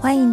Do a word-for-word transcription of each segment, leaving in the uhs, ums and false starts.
欢迎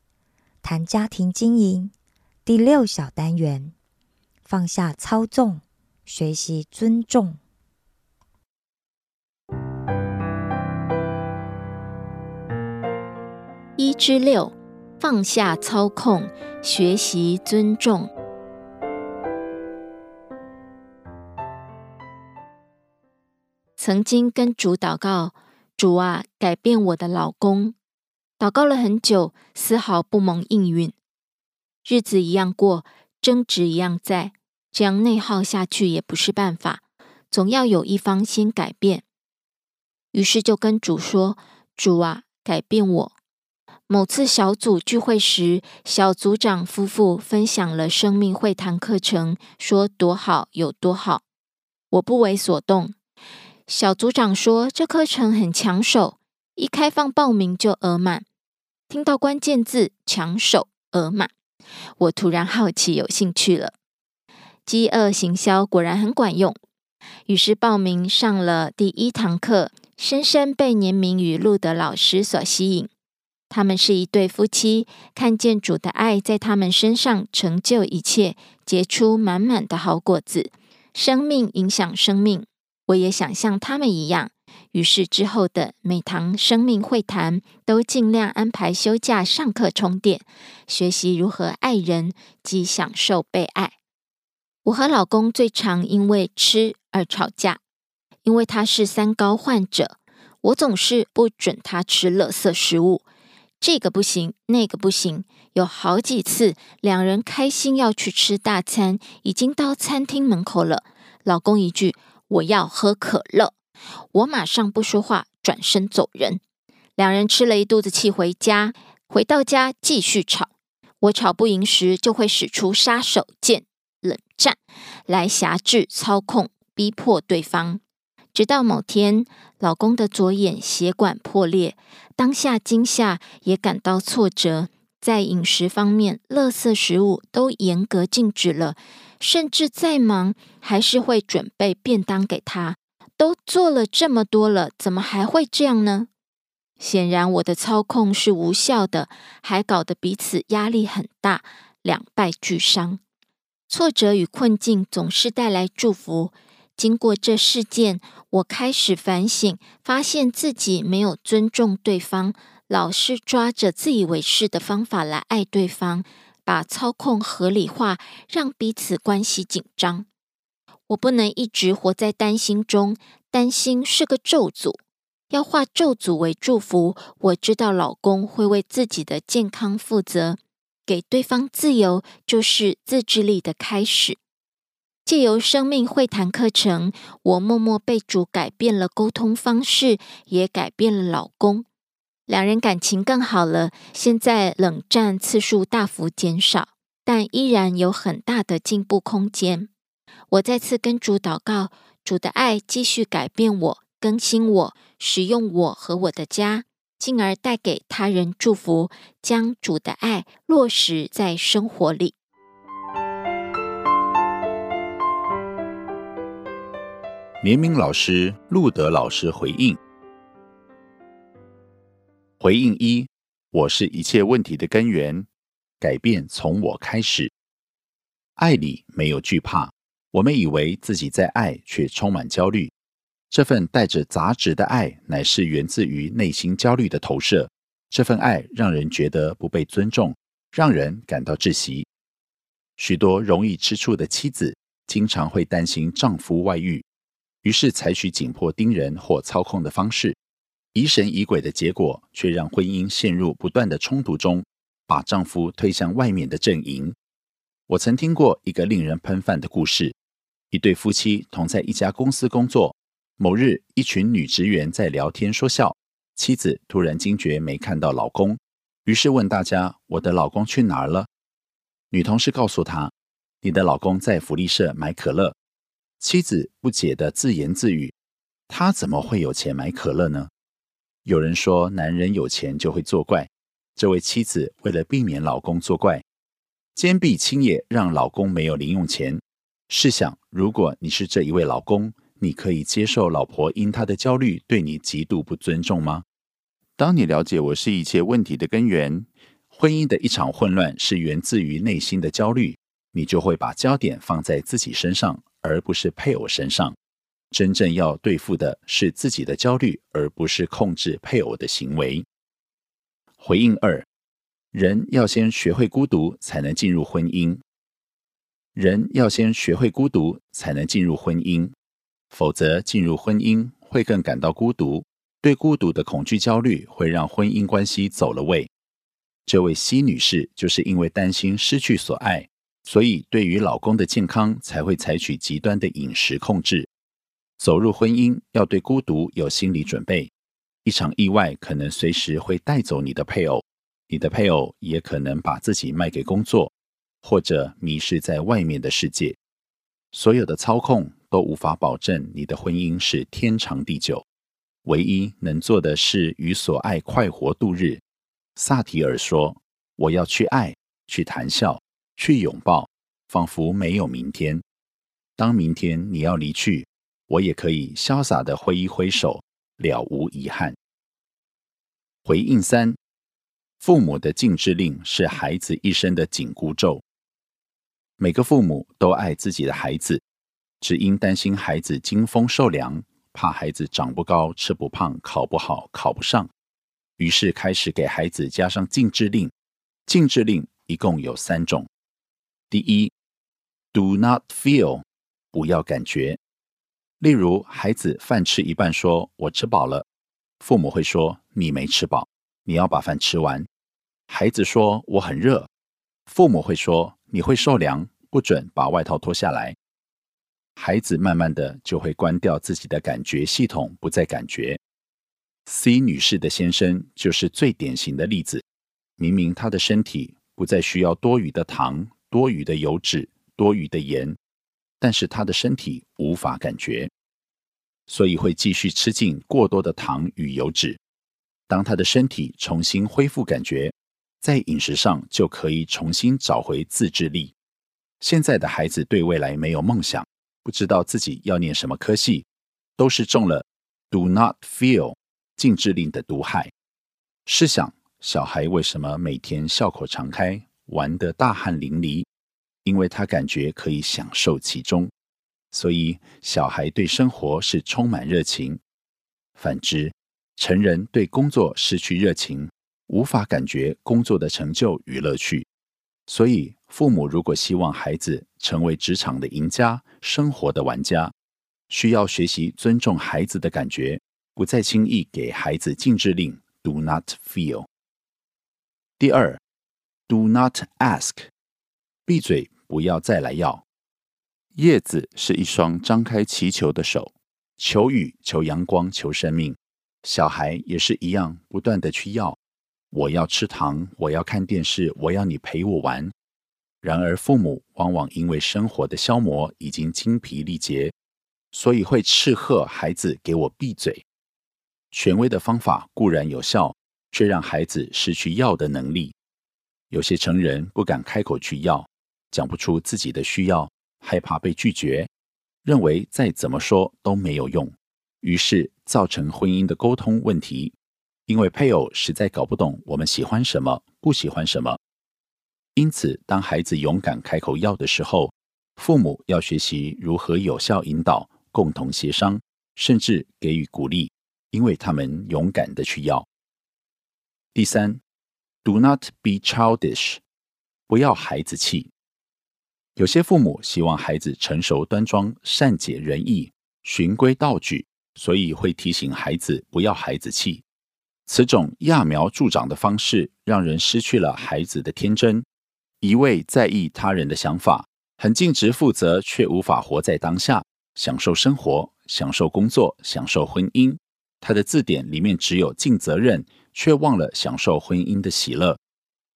谈家庭经营，第六小单元，放下操纵，学习尊重。一至六，放下操控，学习尊重。曾经跟主祷告，主啊，改变我的老公。祷告了很久，丝毫不蒙应允。日子一样过，争执一样在，这样内耗下去也不是办法，总要有一方先改变。于是就跟主说，主啊，改变我。某次小组聚会时，小组长夫妇分享了生命会堂课程，说多好有多好。我不为所动。小组长说这课程很抢手，一开放报名就额满。听到关键字抢手额满，我突然好奇有兴趣了。饥饿行销果然很管用，于是报名上了第一堂课，深深被年明与路德老师所吸引。他们是一对夫妻，看见主的爱在他们身上成就一切，结出满满的好果子，生命影响生命。我也想像他们一样，于是之后的每堂生命会谈都尽量安排休假上课充电，学习如何爱人及享受被爱。我和老公最常因为吃而吵架，因为他是三高患者，我总是不准他吃垃圾食物，这个不行，那个不行。有好几次两人开心要去吃大餐，已经到餐厅门口了，老公一句我要喝可乐，我马上不说话，转身走人。两人吃了一肚子气回家，回到家继续吵。我吵不赢时，就会使出杀手锏冷战，来辖制、操控、逼迫对方。直到某天，老公的左眼血管破裂，当下惊吓也感到挫折。在饮食方面，垃圾食物都严格禁止了，甚至再忙还是会准备便当给他。都做了这么多了，怎么还会这样呢？显然我的操控是无效的，还搞得彼此压力很大，两败俱伤。挫折与困境总是带来祝福。经过这事件，我开始反省，发现自己没有尊重对方，老是抓着自以为是的方法来爱对方，把操控合理化，让彼此关系紧张。我不能一直活在担心中，担心是个咒诅，要化咒诅为祝福。我知道老公会为自己的健康负责，给对方自由，就是自制力的开始。借由生命会谈课程，我默默被主改变了沟通方式，也改变了老公，两人感情更好了。现在冷战次数大幅减少，但依然有很大的进步空间。我再次跟主祷告，主的爱继续改变我，更新我，使用我和我的家，进而带给他人祝福，将主的爱落实在生活里。年明老师、路德老师回应。回应一：我是一切问题的根源，改变从我开始。爱里没有惧怕，我们以为自己在爱，却充满焦虑。这份带着杂质的爱，乃是源自于内心焦虑的投射。这份爱让人觉得不被尊重，让人感到窒息。许多容易吃醋的妻子，经常会担心丈夫外遇，于是采取紧迫盯人或操控的方式，疑神疑鬼的结果却让婚姻陷入不断的冲突中，把丈夫推向外面的阵营。我曾听过一个令人喷饭的故事，一对夫妻同在一家公司工作，某日一群女职员在聊天说笑，妻子突然惊觉没看到老公，于是问大家：我的老公去哪儿了？女同事告诉她：你的老公在福利社买可乐。妻子不解地自言自语：他怎么会有钱买可乐呢？有人说男人有钱就会作怪，这位妻子为了避免老公作怪，坚壁清野让老公没有零用钱。试想，如果你是这一位老公，你可以接受老婆因她的焦虑对你极度不尊重吗？当你了解我是一切问题的根源，婚姻的一场混乱是源自于内心的焦虑，你就会把焦点放在自己身上，而不是配偶身上。真正要对付的是自己的焦虑，而不是控制配偶的行为。回应二：人要先学会孤独，才能进入婚姻。人要先学会孤独，才能进入婚姻，否则进入婚姻会更感到孤独。对孤独的恐惧焦虑会让婚姻关系走了味。这位C女士就是因为担心失去所爱，所以对于老公的健康才会采取极端的饮食控制。走入婚姻要对孤独有心理准备，一场意外可能随时会带走你的配偶，你的配偶也可能把自己卖给工作，或者迷失在外面的世界。所有的操控都无法保证你的婚姻是天长地久，唯一能做的是与所爱快活度日。萨提尔说：我要去爱，去谈笑，去拥抱，仿佛没有明天。当明天你要离去，我也可以潇洒地挥一挥手，了无遗憾。回应三：父母的禁制令是孩子一生的紧箍咒。每个父母都爱自己的孩子，只因担心孩子经风受凉，怕孩子长不高、吃不胖、考不好、考不上，于是开始给孩子加上禁制令。禁制令一共有三种。第一 ，Do not feel， 不要感觉。例如，孩子饭吃一半说我吃饱了，父母会说你没吃饱，你要把饭吃完。孩子说我很热，父母会说你会受凉，不准把外套脱下来。孩子慢慢的就会关掉自己的感觉系统，不再感觉。C 女士的先生就是最典型的例子，明明她的身体不再需要多余的糖、多余的油脂、多余的盐，但是他的身体无法感觉，所以会继续吃进过多的糖与油脂。当他的身体重新恢复感觉，在饮食上就可以重新找回自制力。现在的孩子对未来没有梦想，不知道自己要念什么科系，都是中了 Do not feel 禁制令的毒害。试想，小孩为什么每天笑口常开，玩得大汗淋漓？因为他感觉可以享受其中，所以小孩对生活是充满热情。反之，成人对工作失去热情，无法感觉工作的成就与乐趣。所以父母如果希望孩子成为职场的赢家、生活的玩家，需要学习尊重孩子的感觉，不再轻易给孩子禁制令 Do not feel。第二 Do not ask. 闭嘴，不要再来要。叶子是一双张开祈求的手，求雨，求阳光，求生命。小孩也是一样，不断的去要。我要吃糖，我要看电视，我要你陪我玩。然而父母往往因为生活的消磨已经精疲力竭，所以会斥喝孩子给我闭嘴。权威的方法固然有效，却让孩子失去要的能力。有些成人不敢开口去要，讲不出自己的需要，害怕被拒绝，认为再怎么说都没有用，于是造成婚姻的沟通问题。因为配偶实在搞不懂我们喜欢什么，不喜欢什么。因此，当孩子勇敢开口要的时候，父母要学习如何有效引导、共同协商，甚至给予鼓励，因为他们勇敢的去要。第三 ，Do not be childish， 不要孩子气。有些父母希望孩子成熟端庄、善解人意、循规蹈矩，所以会提醒孩子不要孩子气。此种揠苗助长的方式，让人失去了孩子的天真，一味在意他人的想法，很尽职负责，却无法活在当下，享受生活，享受工作，享受婚姻。他的字典里面只有尽责任，却忘了享受婚姻的喜乐。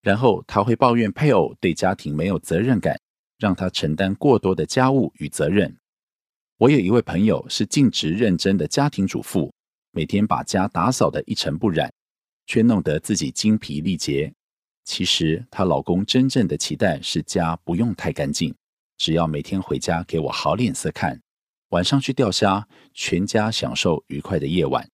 然后他会抱怨配偶对家庭没有责任感，让他承担过多的家务与责任。我有一位朋友是尽职认真的家庭主妇，每天把家打扫得一尘不染，却弄得自己精疲力竭。其实她老公真正的期待是家不用太干净，只要每天回家给我好脸色看，晚上去钓虾，全家享受愉快的夜晚。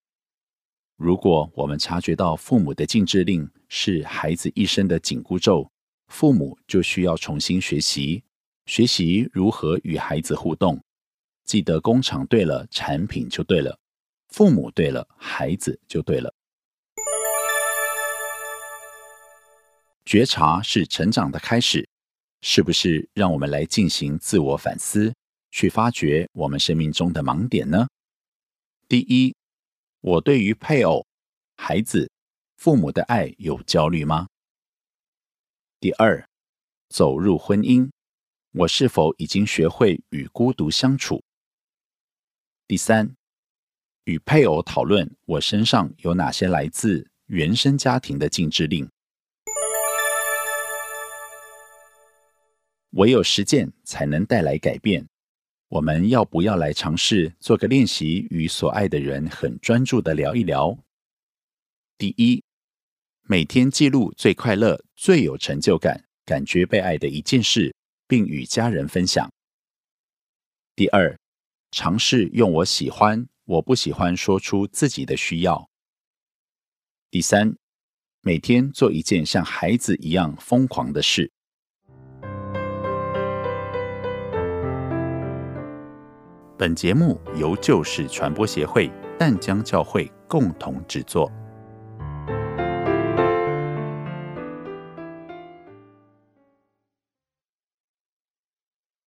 如果我们察觉到父母的禁制令是孩子一生的紧箍咒，父母就需要重新学习，学习如何与孩子互动。记得工厂对了，产品就对了。父母对了，孩子就对了。觉察是成长的开始，是不是让我们来进行自我反思，去发掘我们生命中的盲点呢？第一，我对于配偶、孩子、父母的爱有焦虑吗？第二，走入婚姻，我是否已经学会与孤独相处？第三，与配偶讨论我身上有哪些来自原生家庭的禁制令。唯有实践才能带来改变。我们要不要来尝试做个练习，与所爱的人很专注的聊一聊？第一，每天记录最快乐、最有成就感、感觉被爱的一件事，并与家人分享。第二，尝试用我喜欢、我不喜欢说出自己的需要。第三，每天做一件像孩子一样疯狂的事。本节目由旧事传播协会淡江教会共同制作。